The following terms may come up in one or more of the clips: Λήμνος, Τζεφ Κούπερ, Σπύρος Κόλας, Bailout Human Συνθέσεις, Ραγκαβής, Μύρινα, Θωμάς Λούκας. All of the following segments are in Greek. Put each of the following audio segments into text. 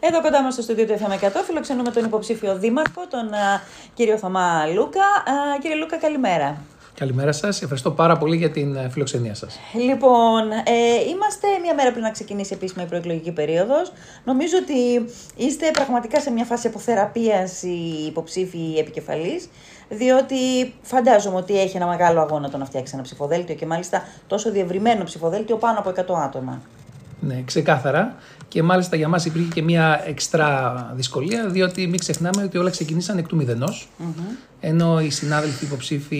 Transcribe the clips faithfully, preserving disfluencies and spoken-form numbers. Εδώ κοντά μας στο στούντιο του εφ εμ εκατό φιλοξενούμε τον υποψήφιο δήμαρχο, τον uh, κύριο Θωμά Λούκα. Uh, κύριε Λούκα, καλημέρα. Καλημέρα σας. Ευχαριστώ πάρα πολύ για την φιλοξενία σας. Λοιπόν, ε, είμαστε μια μέρα πριν να ξεκινήσει επίσημα η προεκλογική περίοδος. Νομίζω ότι είστε πραγματικά σε μια φάση αποθεραπείας οι υποψήφοι επικεφαλής, διότι φαντάζομαι ότι έχει ένα μεγάλο αγώνα το να φτιάξει ένα ψηφοδέλτιο και μάλιστα τόσο διευρυμένο ψηφοδέλτιο πάνω από εκατό άτομα. Ναι, ξεκάθαρα. Και μάλιστα για μας υπήρχε και μια εξτρά δυσκολία, διότι μην ξεχνάμε ότι όλα ξεκινήσαν εκ του μηδενός. Mm-hmm. Ενώ οι συνάδελφοι υποψήφοι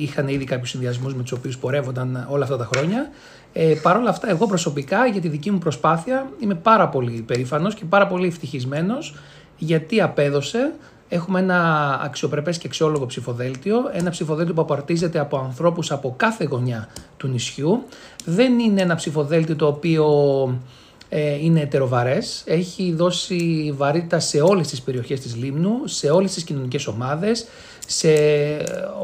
είχαν ήδη κάποιους συνδυασμούς με τους οποίους πορεύονταν όλα αυτά τα χρόνια. Ε, Παρ' όλα αυτά, εγώ προσωπικά για τη δική μου προσπάθεια είμαι πάρα πολύ περήφανος και πάρα πολύ ευτυχισμένος, γιατί απέδωσε. Έχουμε ένα αξιοπρεπές και αξιόλογο ψηφοδέλτιο, ένα ψηφοδέλτιο που απαρτίζεται από ανθρώπους από κάθε γωνιά του νησιού. Δεν είναι ένα ψηφοδέλτιο το οποίο ε, είναι ετεροβαρές. Έχει δώσει βαρύτητα σε όλες τις περιοχές της Λίμνου, σε όλες τις κοινωνικές ομάδες, σε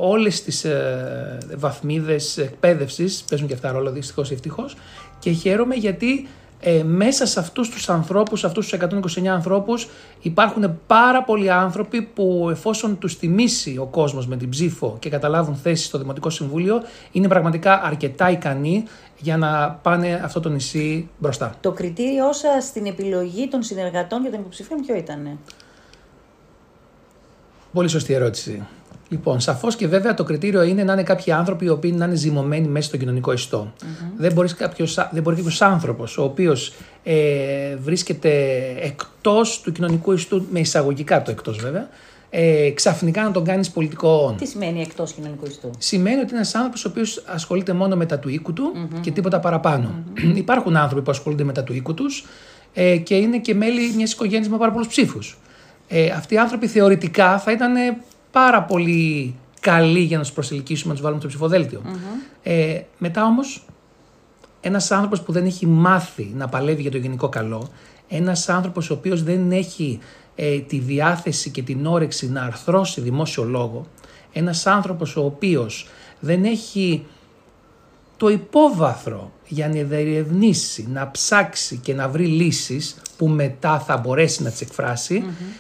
όλες τις ε, βαθμίδες εκπαίδευσης. Παίζουν και αυτά ρόλο, δυστυχώς ή ευτυχώς. Και χαίρομαι γιατί... Ε, μέσα σε αυτούς τους ανθρώπους, αυτούς τους εκατόν είκοσι εννέα ανθρώπους, υπάρχουν πάρα πολλοί άνθρωποι που, εφόσον τους τιμήσει ο κόσμος με την ψήφο και καταλάβουν θέση στο Δημοτικό Συμβούλιο, είναι πραγματικά αρκετά ικανοί για να πάνε αυτό το νησί μπροστά. Το κριτήριό σας στην επιλογή των συνεργατών για τον υποψηφίων ποιο ήταν? Πολύ σωστή ερώτηση. Λοιπόν, σαφώς και βέβαια το κριτήριο είναι να είναι κάποιοι άνθρωποι οι οποίοι να είναι ζυμωμένοι μέσα στο κοινωνικό ιστό. Mm-hmm. Δεν μπορεί κάποιος, δεν μπορεί κάποιος άνθρωπος ο οποίος ε, βρίσκεται εκτός του κοινωνικού ιστού, με εισαγωγικά το εκτός βέβαια, ε, ξαφνικά να τον κάνεις πολιτικό. Τι σημαίνει εκτός κοινωνικού ιστού? Σημαίνει ότι ένας άνθρωπος ο οποίος ασχολείται μόνο με τα του οίκου του mm-hmm. και τίποτα παραπάνω. Mm-hmm. Υπάρχουν άνθρωποι που ασχολούνται με τα του οίκου τους ε, και είναι και μέλη μιας οικογένειας με πάρα πολλούς ψήφους. Ε, αυτοί οι άνθρωποι θεωρητικά θα ήταν πάρα πολύ καλοί για να τους προσελκύσουμε, να τους βάλουμε στο ψηφοδέλτιο. Mm-hmm. Ε, μετά όμως, ένας άνθρωπος που δεν έχει μάθει να παλεύει για το γενικό καλό, ένας άνθρωπος ο οποίος δεν έχει ε, τη διάθεση και την όρεξη να αρθρώσει δημόσιο λόγο, ένας άνθρωπος ο οποίος δεν έχει το υπόβαθρο για να διερευνήσει, να ψάξει και να βρει λύσεις που μετά θα μπορέσει να τις εκφράσει, mm-hmm.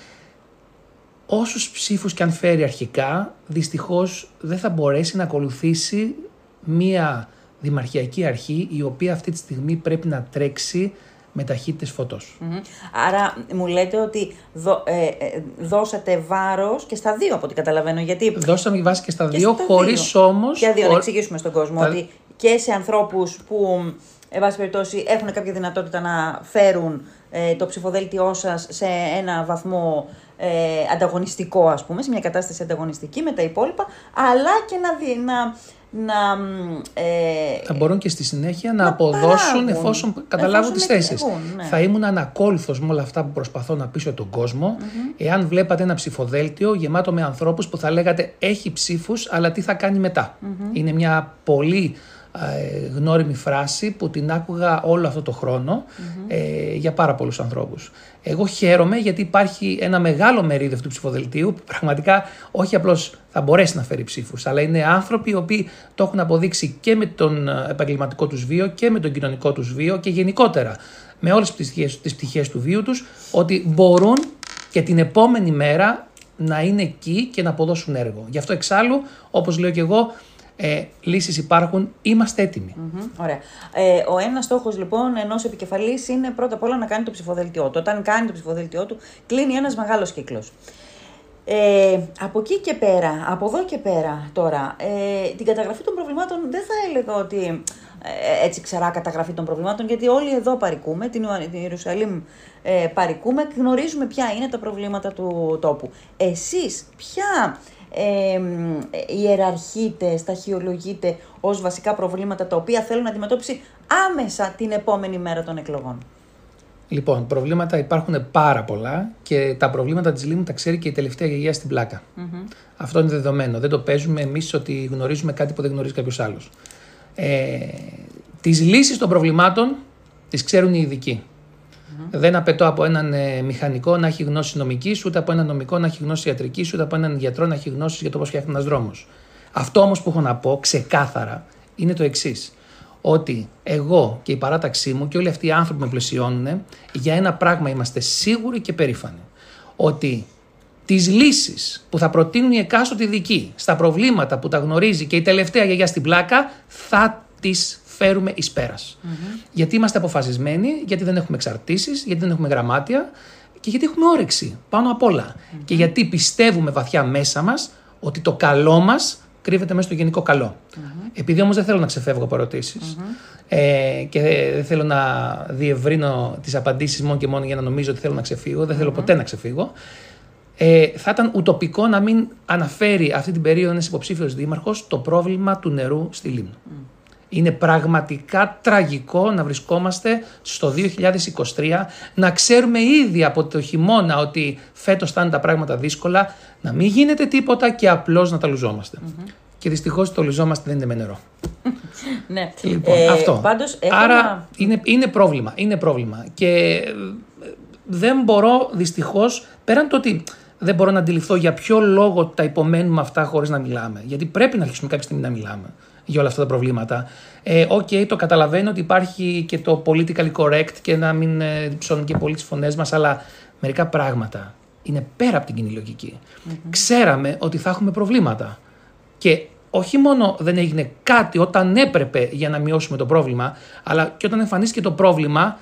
όσους ψήφους και αν φέρει αρχικά, δυστυχώς δεν θα μπορέσει να ακολουθήσει μία δημαρχιακή αρχή η οποία αυτή τη στιγμή πρέπει να τρέξει με ταχύτητες φωτός. Mm-hmm. Άρα μου λέτε ότι δο, ε, δώσατε βάρος και στα δύο από ό,τι καταλαβαίνω. Γιατί... Δώσαμε βάση και στα και δύο, στα χωρίς δύο. Όμως... Για δύο, χω... να εξηγήσουμε στον κόσμο τα... ότι και σε ανθρώπους που, εν πάση περιπτώσει, έχουν κάποια δυνατότητα να φέρουν ε, το ψηφοδέλτιό σας σε ένα βαθμό... Ε, ανταγωνιστικό, ας πούμε, σε μια κατάσταση ανταγωνιστική με τα υπόλοιπα, αλλά και να, δι, να, να ε, θα μπορούν και στη συνέχεια να, να αποδώσουν παράγουν, εφόσον καταλάβουν τις θέσεις. Ναι. Θα ήμουν ανακόλουθος με όλα αυτά που προσπαθώ να πείσω τον κόσμο, mm-hmm. εάν βλέπατε ένα ψηφοδέλτιο γεμάτο με ανθρώπους που θα λέγατε έχει ψήφους, αλλά τι θα κάνει μετά. Mm-hmm. Είναι μια πολύ γνώριμη φράση που την άκουγα όλο αυτό το χρόνο mm-hmm. ε, για πάρα πολλούς ανθρώπους. Εγώ χαίρομαι γιατί υπάρχει ένα μεγάλο μερίδιο αυτού του ψηφοδελτίου που πραγματικά όχι απλώς θα μπορέσει να φέρει ψήφους, αλλά είναι άνθρωποι οι οποίοι το έχουν αποδείξει και με τον επαγγελματικό τους βίο και με τον κοινωνικό τους βίο και γενικότερα με όλες τις πτυχές, τις πτυχές του βίου τους, ότι μπορούν και την επόμενη μέρα να είναι εκεί και να αποδώσουν έργο. Γι' αυτό εξάλλου, όπως λέω και εγώ, Ε, λύσεις υπάρχουν, είμαστε έτοιμοι. Mm-hmm, ωραία. Ε, ο ένας στόχος λοιπόν ενός επικεφαλής είναι πρώτα απ' όλα να κάνει το ψηφοδέλτιό του. Όταν κάνει το ψηφοδέλτιό του, κλείνει ένας μεγάλος κύκλος. Ε, από εκεί και πέρα, από εδώ και πέρα τώρα, ε, την καταγραφή των προβλημάτων δεν θα έλεγα ότι ε, έτσι ξερά καταγραφή των προβλημάτων, γιατί όλοι εδώ παρικούμε, την Ιερουσαλήμ ε, παρικούμε, γνωρίζουμε ποια είναι τα προβλήματα του τόπου. Εσείς ποια... Ε, ιεραρχείται, σταχυολογείται ως βασικά προβλήματα τα οποία θέλουν να αντιμετώπισει άμεσα την επόμενη μέρα των εκλογών? Λοιπόν, προβλήματα υπάρχουν πάρα πολλά και τα προβλήματα της Λήμνου τα ξέρει και η τελευταία γιαγιά στην πλάκα. Mm-hmm. Αυτό είναι δεδομένο. Δεν το παίζουμε εμείς ότι γνωρίζουμε κάτι που δεν γνωρίζει κάποιος άλλος. Ε, τις λύσεις των προβλημάτων τις ξέρουν οι ειδικοί. Δεν απαιτώ από έναν μηχανικό να έχει γνώση νομικής, ούτε από έναν νομικό να έχει γνώση ιατρικής, ούτε από έναν γιατρό να έχει γνώση για το πώς φτιάχνει ένας δρόμος. Αυτό όμως που έχω να πω ξεκάθαρα είναι το εξής. ότι εγώ και η παράταξή μου και όλοι αυτοί οι άνθρωποι με πλαισιώνουν, για ένα πράγμα είμαστε σίγουροι και περήφανοι. Ότι τις λύσεις που θα προτείνουν οι εκάστοτε ειδικοί στα προβλήματα που τα γνωρίζει και η τελευταία γιαγιά στην πλάκα, θα τις φέρουμε εις πέρας. Mm-hmm. Γιατί είμαστε αποφασισμένοι, γιατί δεν έχουμε εξαρτήσεις, γιατί δεν έχουμε γραμμάτια και γιατί έχουμε όρεξη πάνω απ' όλα. Mm-hmm. Και γιατί πιστεύουμε βαθιά μέσα μας ότι το καλό μας κρύβεται μέσα στο γενικό καλό. Mm-hmm. Επειδή όμως δεν θέλω να ξεφεύγω από ερωτήσεις mm-hmm. ε, και δεν θέλω να διευρύνω τις απαντήσεις μόνο και μόνο για να νομίζω ότι θέλω να ξεφύγω, δεν θέλω mm-hmm. ποτέ να ξεφύγω, ε, θα ήταν ουτοπικό να μην αναφέρει αυτή την περίοδο ένας υποψήφιος δήμαρχος το πρόβλημα του νερού στη Λήμνο. Mm. Είναι πραγματικά τραγικό να βρισκόμαστε στο δύο χιλιάδες είκοσι τρία, να ξέρουμε ήδη από το χειμώνα ότι φέτος θα είναι τα πράγματα δύσκολα, να μην γίνεται τίποτα και απλώς να τα λουζόμαστε. Mm-hmm. Και δυστυχώς το λουζόμαστε δεν είναι με νερό. Ναι. Λοιπόν, ε, αυτό. Πάντως, Άρα ένα... είναι, είναι, πρόβλημα, είναι πρόβλημα. Και δεν μπορώ δυστυχώς, πέραν το ότι δεν μπορώ να αντιληφθώ για ποιο λόγο τα υπομένουμε αυτά χωρίς να μιλάμε. Γιατί πρέπει να αρχίσουμε κάποια στιγμή να μιλάμε για όλα αυτά τα προβλήματα. Ε, OK, το καταλαβαίνω ότι υπάρχει και το political correct και να μην ε, ψώνουν και πολύ τις φωνές μας, αλλά μερικά πράγματα είναι πέρα από την κοινή λογική. Mm-hmm. Ξέραμε ότι θα έχουμε προβλήματα. Και όχι μόνο δεν έγινε κάτι όταν έπρεπε για να μειώσουμε το πρόβλημα, αλλά και όταν εμφανίστηκε το πρόβλημα,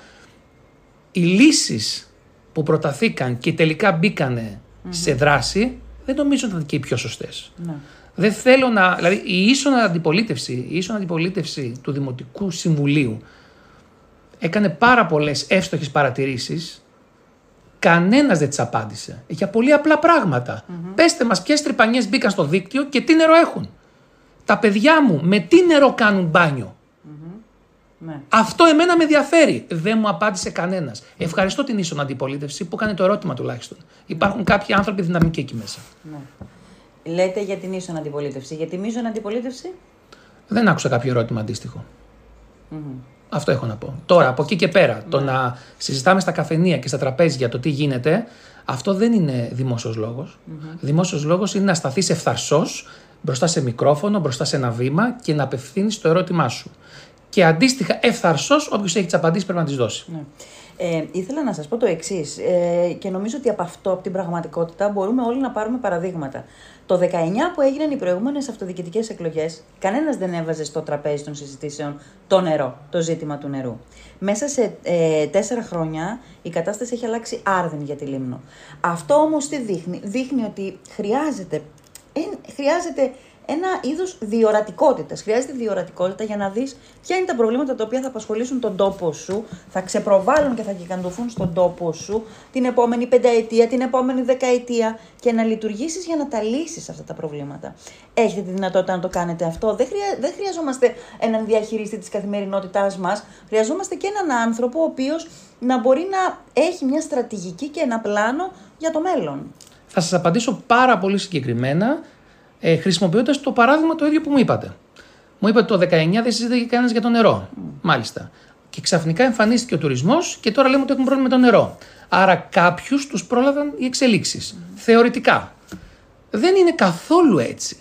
οι λύσεις που προταθήκαν και τελικά μπήκανε mm-hmm. σε δράση, δεν νομίζω ότι ήταν και οι πιο σωστές. Mm-hmm. Δεν θέλω να. Δηλαδή, η ίσονα αντιπολίτευση, η ίσονα αντιπολίτευση του Δημοτικού Συμβουλίου έκανε πάρα πολλές εύστοχες παρατηρήσεις. Κανένας δεν τις απάντησε. Για πολύ απλά πράγματα. Mm-hmm. Πέστε μας, ποιες τρυπανιές μπήκαν στο δίκτυο και τι νερό έχουν. Τα παιδιά μου με τι νερό κάνουν μπάνιο. Mm-hmm. Αυτό εμένα με ενδιαφέρει. Δεν μου απάντησε κανένας. Mm-hmm. Ευχαριστώ την ίσονα αντιπολίτευση που έκανε το ερώτημα τουλάχιστον. Mm-hmm. Υπάρχουν κάποιοι άνθρωποι δυναμικοί εκεί μέσα. Mm-hmm. Λέτε για την ίσονα αντιπολίτευση. Για τη μείζωνα αντιπολίτευση. Δεν άκουσα κάποιο ερώτημα αντίστοιχο. Mm-hmm. Αυτό έχω να πω. Τώρα, από εκεί και πέρα, mm-hmm. το να συζητάμε στα καφενεία και στα τραπέζια το τι γίνεται, αυτό δεν είναι δημόσιος λόγος. Mm-hmm. Δημόσιος λόγος είναι να σταθείς ευθαρσός μπροστά σε μικρόφωνο, μπροστά σε ένα βήμα και να απευθύνεις το ερώτημά σου. Και αντίστοιχα, ευθαρσός, όποιος έχει τις απαντήσεις πρέπει να τις δώσει. Mm-hmm. Ε, ήθελα να σας πω το εξής ε, και νομίζω ότι από αυτό, από την πραγματικότητα μπορούμε όλοι να πάρουμε παραδείγματα. Το δεκαεννιά που έγιναν οι προηγούμενες αυτοδιοικητικές εκλογές, κανένας δεν έβαζε στο τραπέζι των συζητήσεων το νερό, το ζήτημα του νερού. Μέσα σε ε, τέσσερα χρόνια η κατάσταση έχει αλλάξει άρδιν για τη Λήμνο. Αυτό όμως τι δείχνει? Δείχνει ότι χρειάζεται, ε, χρειάζεται ένα είδος διορατικότητας. Χρειάζεται διορατικότητα για να δεις ποια είναι τα προβλήματα τα οποία θα απασχολήσουν τον τόπο σου, θα ξεπροβάλλουν και θα γιγαντωθούν στον τόπο σου την επόμενη πενταετία, την επόμενη δεκαετία και να λειτουργήσεις για να τα λύσεις αυτά τα προβλήματα. Έχετε τη δυνατότητα να το κάνετε αυτό. Δεν, χρεια... Δεν χρειαζόμαστε έναν διαχειριστή της καθημερινότητάς μας. Χρειαζόμαστε και έναν άνθρωπο ο οποίος να μπορεί να έχει μια στρατηγική και ένα πλάνο για το μέλλον. Θα σας απαντήσω πάρα πολύ συγκεκριμένα. Ε, χρησιμοποιώντας το παράδειγμα το ίδιο που μου είπατε. Μου είπατε το δεκαεννιά δεν συζήτηκε κανένας για το νερό. Mm. Μάλιστα. Και ξαφνικά εμφανίστηκε ο τουρισμός και τώρα λέμε ότι έχουμε πρόβλημα με το νερό. Άρα κάποιους τους πρόλαβαν οι εξελίξεις. Mm. Θεωρητικά. Δεν είναι καθόλου έτσι.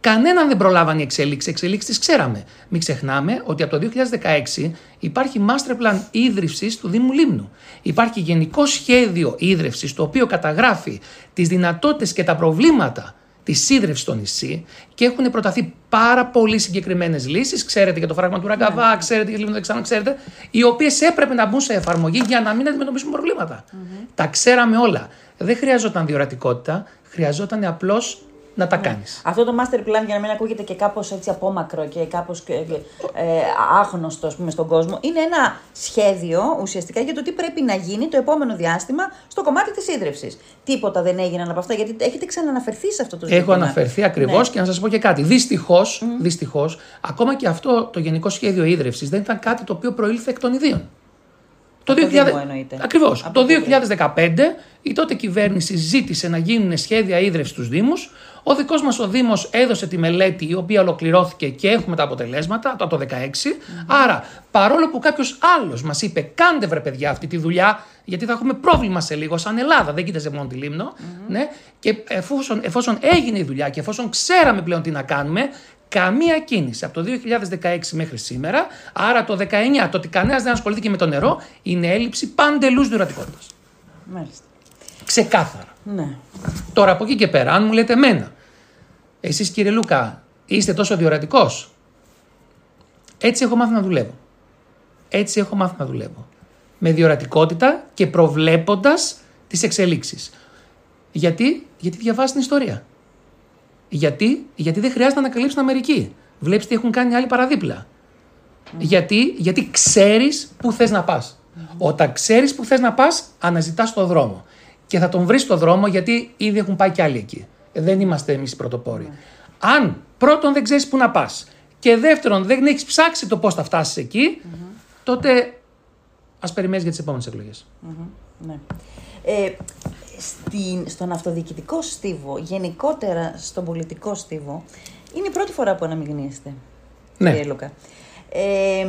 Κανέναν δεν προλάβαν οι εξελίξεις. Εξελίξεις τις ξέραμε. Μην ξεχνάμε ότι από το δύο χιλιάδες δεκαέξι υπάρχει master plan ίδρυυσης του Δήμου Λήμνου. Υπάρχει γενικό σχέδιο ίδρυυσης το οποίο καταγράφει τις δυνατότητες και τα προβλήματα τη σίδρευση στο νησί και έχουν προταθεί πάρα πολύ συγκεκριμένες λύσεις. Ξέρετε για το φράγμα του Ραγκαβά, mm-hmm. ξέρετε για το Λήμνο, ξέρετε, οι οποίες έπρεπε να μπουν σε εφαρμογή για να μην αντιμετωπίσουμε προβλήματα. Mm-hmm. Τα ξέραμε όλα. Δεν χρειαζόταν διορατικότητα, χρειαζόταν απλώς να τα κάνεις. Αυτό το master plan, για να μην ακούγεται και κάπως έτσι απόμακρο και κάπως ε, ε, άγνωστο ας πούμε, στον κόσμο, είναι ένα σχέδιο ουσιαστικά για το τι πρέπει να γίνει το επόμενο διάστημα στο κομμάτι της ίδρυυσης. Τίποτα δεν έγιναν από αυτά, γιατί έχετε ξαναναφερθεί σε αυτό το ζήτημα. Έχω αναφερθεί ακριβώς ναι. Και να σας πω και κάτι. Δυστυχώς, mm. δυστυχώς, ακόμα και αυτό το γενικό σχέδιο ίδρυυσης δεν ήταν κάτι το οποίο προήλθε εκ των ιδίων. Το, το, δύο χιλιάδες... Ακριβώς. το δύο χιλιάδες δεκαπέντε η τότε κυβέρνηση ζήτησε να γίνουν σχέδια ίδρυυσης στους Δήμους. Ο δικός μας ο Δήμος έδωσε τη μελέτη η οποία ολοκληρώθηκε και έχουμε τα αποτελέσματα από το δύο χιλιάδες δεκαέξι. Mm-hmm. Άρα παρόλο που κάποιος άλλος μας είπε κάντε βρε παιδιά αυτή τη δουλειά γιατί θα έχουμε πρόβλημα σε λίγο σαν Ελλάδα, δεν κοίταζε μόνο τη Λήμνο. Mm-hmm. Ναι, και εφόσον, εφόσον έγινε η δουλειά και εφόσον ξέραμε πλέον τι να κάνουμε, καμία κίνηση από το δύο χιλιάδες δεκαέξι μέχρι σήμερα. Άρα το δεκαεννιά, το ότι κανένας δεν ασχολείται και με το νερό, είναι έλλειψη παντελούς διορατικότητας. Μάλιστα. Ξεκάθαρα. Ναι. Τώρα από εκεί και πέρα, αν μου λέτε εμένα, εσείς κύριε Λούκα, είστε τόσο διορατικός. Έτσι έχω μάθει να δουλεύω. Έτσι έχω μάθει να δουλεύω. Με διορατικότητα και προβλέποντας τις εξελίξεις. Γιατί, γιατί διαβάζεις την ιστορία. Γιατί, γιατί δεν χρειάζεται να ανακαλύψεις την Αμερική. Βλέπεις τι έχουν κάνει άλλοι παραδίπλα. Mm. Γιατί, γιατί ξέρεις που θες να πας. Mm. Όταν ξέρεις που θες να πας, αναζητάς τον δρόμο. Και θα τον βρεις τον δρόμο, γιατί ήδη έχουν πάει κι άλλοι εκεί. Δεν είμαστε εμείς οι πρωτοπόροι. Mm. Αν πρώτον δεν ξέρεις που να πας και δεύτερον δεν έχεις ψάξει το πώς θα φτάσεις εκεί, mm-hmm. τότε ας περιμένεις για τις επόμενες εκλογές. Mm-hmm. Ναι. Ε, στην, στον αυτοδιοικητικό στίβο, γενικότερα στον πολιτικό στίβο, είναι η πρώτη φορά που αναμειγνύεστε, ναι. κύριε Λούκα. Ε, ε,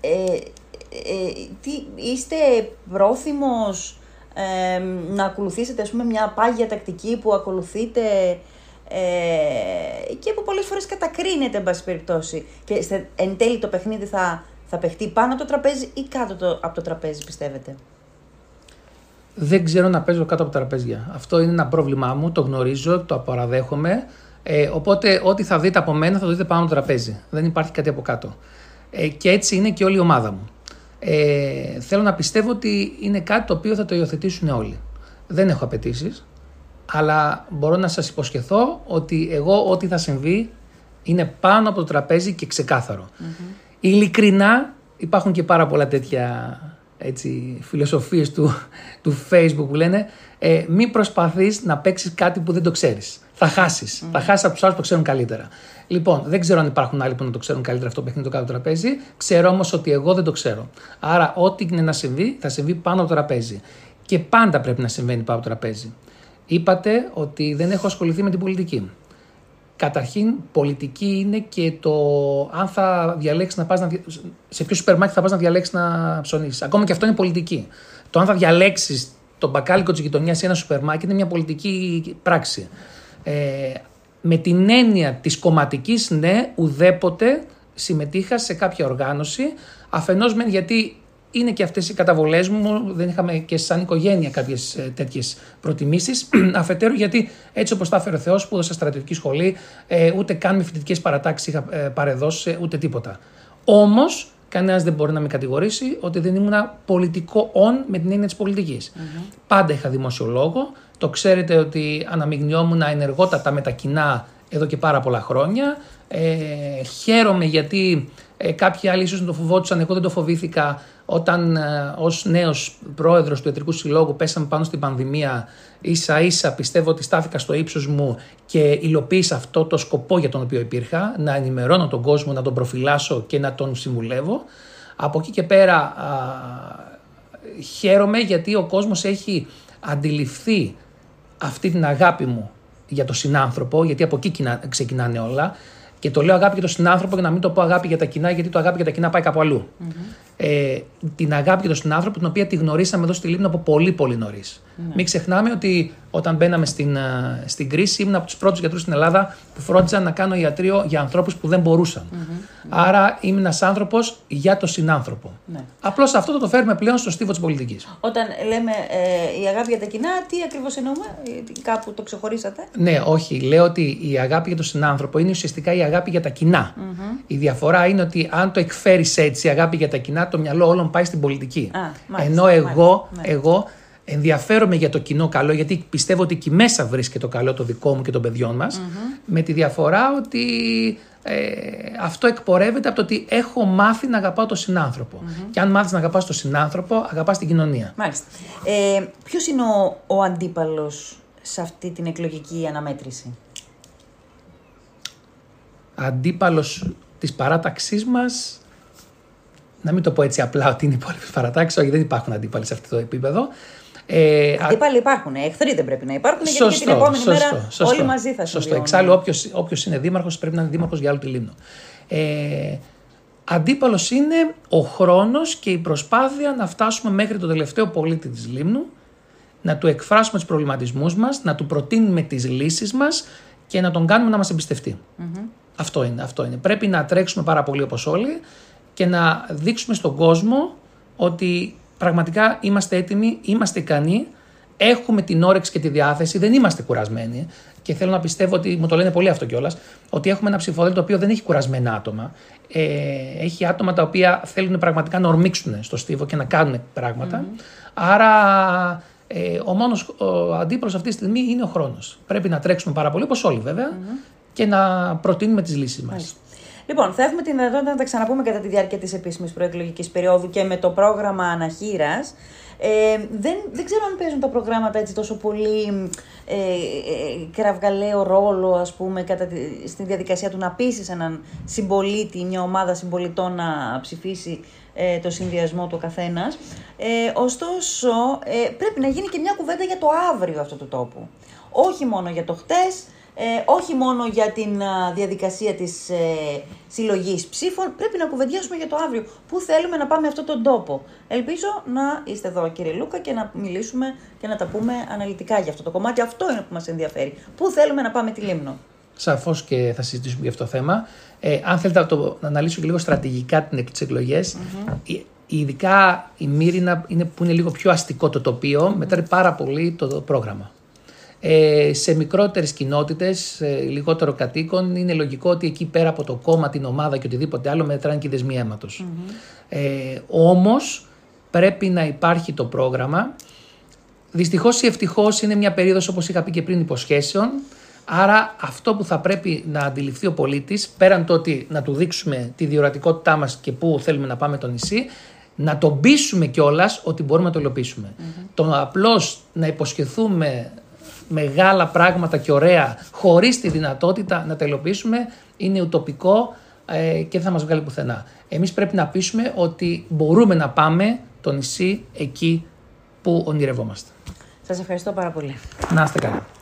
ε, τι, είστε πρόθυμος ε, να ακολουθήσετε, ας πούμε, μια πάγια τακτική που ακολουθείτε ε, και που πολλές φορές κατακρίνεται, εν πάση περιπτώσει, και στε, εν τέλει το παιχνίδι θα, θα παιχτεί πάνω από το τραπέζι ή κάτω το, από το τραπέζι, πιστεύετε? Δεν ξέρω να παίζω κάτω από τα τραπέζια. Αυτό είναι ένα πρόβλημά μου, το γνωρίζω, το απαραδέχομαι. Ε, οπότε ό,τι θα δείτε από μένα θα το δείτε πάνω από το τραπέζι. Δεν υπάρχει κάτι από κάτω. Ε, και έτσι είναι και όλη η ομάδα μου. Ε, θέλω να πιστεύω ότι είναι κάτι το οποίο θα το υιοθετήσουν όλοι. Δεν έχω απαιτήσεις, αλλά μπορώ να σας υποσχεθώ ότι εγώ ό,τι θα συμβεί είναι πάνω από το τραπέζι και ξεκάθαρο. Mm-hmm. Ειλικρινά υπάρχουν και πάρα πολλά τέτοια... έτσι, φιλοσοφίες του, του Facebook που λένε ε, μη προσπαθείς να παίξεις κάτι που δεν το ξέρεις. Θα χάσεις. Mm. Θα χάσεις από τους άλλους που το ξέρουν καλύτερα. Λοιπόν, δεν ξέρω αν υπάρχουν άλλοι που να το ξέρουν καλύτερα αυτό το παιχνίδι το κάτω τραπέζι. Ξέρω όμως ότι εγώ δεν το ξέρω. Άρα, ό,τι είναι να συμβεί, θα συμβεί πάνω από το τραπέζι. Και πάντα πρέπει να συμβαίνει πάνω από το τραπέζι. Είπατε ότι δεν έχω ασχοληθεί με την πολιτική. Καταρχήν, πολιτική είναι και το αν θα διαλέξεις να πας να... σε ποιο σούπερ μάρκετ θα πας να διαλέξεις να ψωνίσεις. Ακόμα και αυτό είναι πολιτική. Το αν θα διαλέξεις τον μπακάλικο της γειτονιάς σε ένα σούπερ μάρκετ είναι μια πολιτική πράξη. Ε, με την έννοια της κομματικής, ναι, ουδέποτε συμμετείχα σε κάποια οργάνωση. Αφενός μεν γιατί είναι και αυτές οι καταβολές μου, δεν είχαμε και σαν οικογένεια κάποιες τέτοιες προτιμήσεις. Αφετέρου, γιατί έτσι όπως τα έφερε ο Θεός, σπούδασα στρατιωτική σχολή, ε, ούτε καν με φοιτητικές παρατάξεις είχα ε, παρεδώσει, ούτε τίποτα. Όμως, κανένας δεν μπορεί να με κατηγορήσει ότι δεν ήμουν πολιτικό on με την έννοια της πολιτικής. Mm-hmm. Πάντα είχα δημόσιο λόγο. Το ξέρετε ότι αναμειγνιόμουν ενεργότατα με τα κοινά εδώ και πάρα πολλά χρόνια. Ε, χαίρομαι γιατί ε, κάποιοι άλλοι ίσως να το φοβόντουσαν, εγώ δεν το φοβήθηκα. Όταν ε, ως νέος πρόεδρος του Ιατρικού Συλλόγου πέσαμε πάνω στην πανδημία, ίσα ίσα πιστεύω ότι στάθηκα στο ύψος μου και υλοποίησα αυτό το σκοπό για τον οποίο υπήρχα, να ενημερώνω τον κόσμο, να τον προφυλάσω και να τον συμβουλεύω. Από εκεί και πέρα α, χαίρομαι γιατί ο κόσμος έχει αντιληφθεί αυτή την αγάπη μου για τον συνάνθρωπο, γιατί από εκεί ξεκινάνε όλα. Και το λέω αγάπη για τον συνάνθρωπο και να μην το πω αγάπη για τα κοινά, γιατί το αγάπη για τα κοινά πάει κάπου αλλού. Mm-hmm. Ε, την αγάπη για τον συνάνθρωπο, την οποία τη γνωρίσαμε εδώ στη Λήμνο από πολύ πολύ νωρίς. Mm-hmm. Μην ξεχνάμε ότι όταν μπαίναμε στην, στην κρίση, ήμουν από τους πρώτους γιατρούς στην Ελλάδα που φρόντιζαν να κάνω ιατρείο για ανθρώπους που δεν μπορούσαν. Mm-hmm. Άρα είμαι ένας άνθρωπος για τον συνάνθρωπο. Mm-hmm. Απλώς αυτό θα το φέρουμε πλέον στο στίβο της πολιτικής. Όταν λέμε ε, η αγάπη για τα κοινά, τι ακριβώς εννοούμε, κάπου το ξεχωρίσατε? Ναι, όχι. Λέω ότι η αγάπη για τον συνάνθρωπο είναι ουσιαστικά η αγάπη για τα κοινά. Mm-hmm. Η διαφορά είναι ότι αν το εκφέρεις έτσι, η αγάπη για τα κοινά, το μυαλό όλων πάει στην πολιτική. Α, μάλιστα, ενώ εγώ, μάλιστα. εγώ ενδιαφέρομαι για το κοινό καλό, γιατί πιστεύω ότι εκεί μέσα βρίσκεται το καλό το δικό μου και των παιδιών μας, mm-hmm. με τη διαφορά ότι ε, αυτό εκπορεύεται από το ότι έχω μάθει να αγαπάω τον συνάνθρωπο. Mm-hmm. Και αν μάθεις να αγαπάς τον συνάνθρωπο, αγαπάς την κοινωνία. Μάλιστα. Ε, ποιος είναι ο, ο αντίπαλος σε αυτή την εκλογική αναμέτρηση? Αντίπαλος της παράταξής μας, να μην το πω έτσι απλά ότι είναι οι υπόλοιπες παρατάξεις, όχι, δεν υπάρχουν αντίπαλοι σε αυτό το επίπεδο. Ε, αντίπαλοι α... υπάρχουν, εχθροί δεν πρέπει να υπάρχουν, σωστό, γιατί την επόμενη σωστό, μέρα σωστό, όλοι μαζί θα συμβιώνουν. Σωστό, εξάλλου όποιος, όποιος είναι δήμαρχος πρέπει να είναι δήμαρχος για όλη τη Λήμνο. Ε, αντίπαλος είναι ο χρόνος και η προσπάθεια να φτάσουμε μέχρι το τελευταίο πολίτη της Λήμνου, να του εκφράσουμε τους προβληματισμούς μας, να του προτείνουμε τις λύσεις μας και να τον κάνουμε να μας εμπιστευτεί. Mm-hmm. Αυτό είναι, αυτό είναι. Πρέπει να τρέξουμε πάρα πολύ όπως όλοι και να δείξουμε στον κόσμο ότι πραγματικά είμαστε έτοιμοι, είμαστε ικανοί, έχουμε την όρεξη και τη διάθεση, δεν είμαστε κουρασμένοι. Και θέλω να πιστεύω ότι, μου το λένε πολύ αυτό κιόλας, ότι έχουμε ένα ψηφοδέλτιο το οποίο δεν έχει κουρασμένα άτομα. Ε, έχει άτομα τα οποία θέλουν πραγματικά να ορμήξουν στο στίβο και να κάνουν πράγματα. Mm-hmm. Άρα ε, ο μόνος ο αντίπαλος αυτή τη στιγμή είναι ο χρόνος. Πρέπει να τρέξουμε πάρα πολύ, όπως όλοι βέβαια, mm-hmm. και να προτείνουμε τις λύσεις μας. Mm-hmm. Λοιπόν, θα έχουμε την δυνατότητα να τα ξαναπούμε κατά τη διάρκεια της επίσημης προεκλογικής περίοδου και με το πρόγραμμα αναχήρας. Ε, δεν, δεν ξέρω αν παίζουν τα προγράμματα έτσι τόσο πολύ ε, ε, κραυγαλαίο ρόλο, ας πούμε, κατά τη, στη διαδικασία του να πείσεις έναν συμπολίτη, μια ομάδα συμπολιτών να ψηφίσει ε, το συνδυασμό του ο καθένας. Ε, ωστόσο, ε, πρέπει να γίνει και μια κουβέντα για το αύριο αυτού του τόπου. Όχι μόνο για το χτες, Ε, όχι μόνο για την α, διαδικασία της ε, συλλογής ψήφων, πρέπει να κουβεντιάσουμε για το αύριο. Πού θέλουμε να πάμε αυτόν τον τόπο. Ελπίζω να είστε εδώ, κύριε Λούκα, και να μιλήσουμε και να τα πούμε αναλυτικά για αυτό το κομμάτι. Αυτό είναι που μας ενδιαφέρει. Πού θέλουμε να πάμε τη Λήμνο. Σαφώς και θα συζητήσουμε για αυτό το θέμα. Ε, αν θέλετε να, το, να αναλύσω και λίγο στρατηγικά τις εκλογές, mm-hmm. ειδικά η Μύρινα είναι, που είναι λίγο πιο αστικό το τοπίο, mm-hmm. μετράει πάρα πολύ το, το πρόγραμμα. Ε, σε μικρότερες κοινότητες, ε, λιγότερο κατοίκων, είναι λογικό ότι εκεί πέρα από το κόμμα, την ομάδα και οτιδήποτε άλλο μετράνε και οι δεσμοί αίματος. Mm-hmm. Ε, όμως πρέπει να υπάρχει το πρόγραμμα. Δυστυχώς ή ευτυχώς είναι μια περίοδος, όπως είχα πει και πριν, υποσχέσεων. Άρα αυτό που θα πρέπει να αντιληφθεί ο πολίτης, πέραν το ότι να του δείξουμε τη διορατικότητά μας και πού θέλουμε να πάμε το νησί, να τον πείσουμε κιόλας ότι μπορούμε να το υλοποιήσουμε. Mm-hmm. Το απλώς να υποσχεθούμε μεγάλα πράγματα και ωραία, χωρίς τη δυνατότητα να τα υλοποιήσουμε, είναι ουτοπικό ε, και δεν θα μας βγάλει πουθενά. Εμείς πρέπει να πείσουμε ότι μπορούμε να πάμε το νησί εκεί που ονειρευόμαστε. Σας ευχαριστώ πάρα πολύ. Να είστε καλά.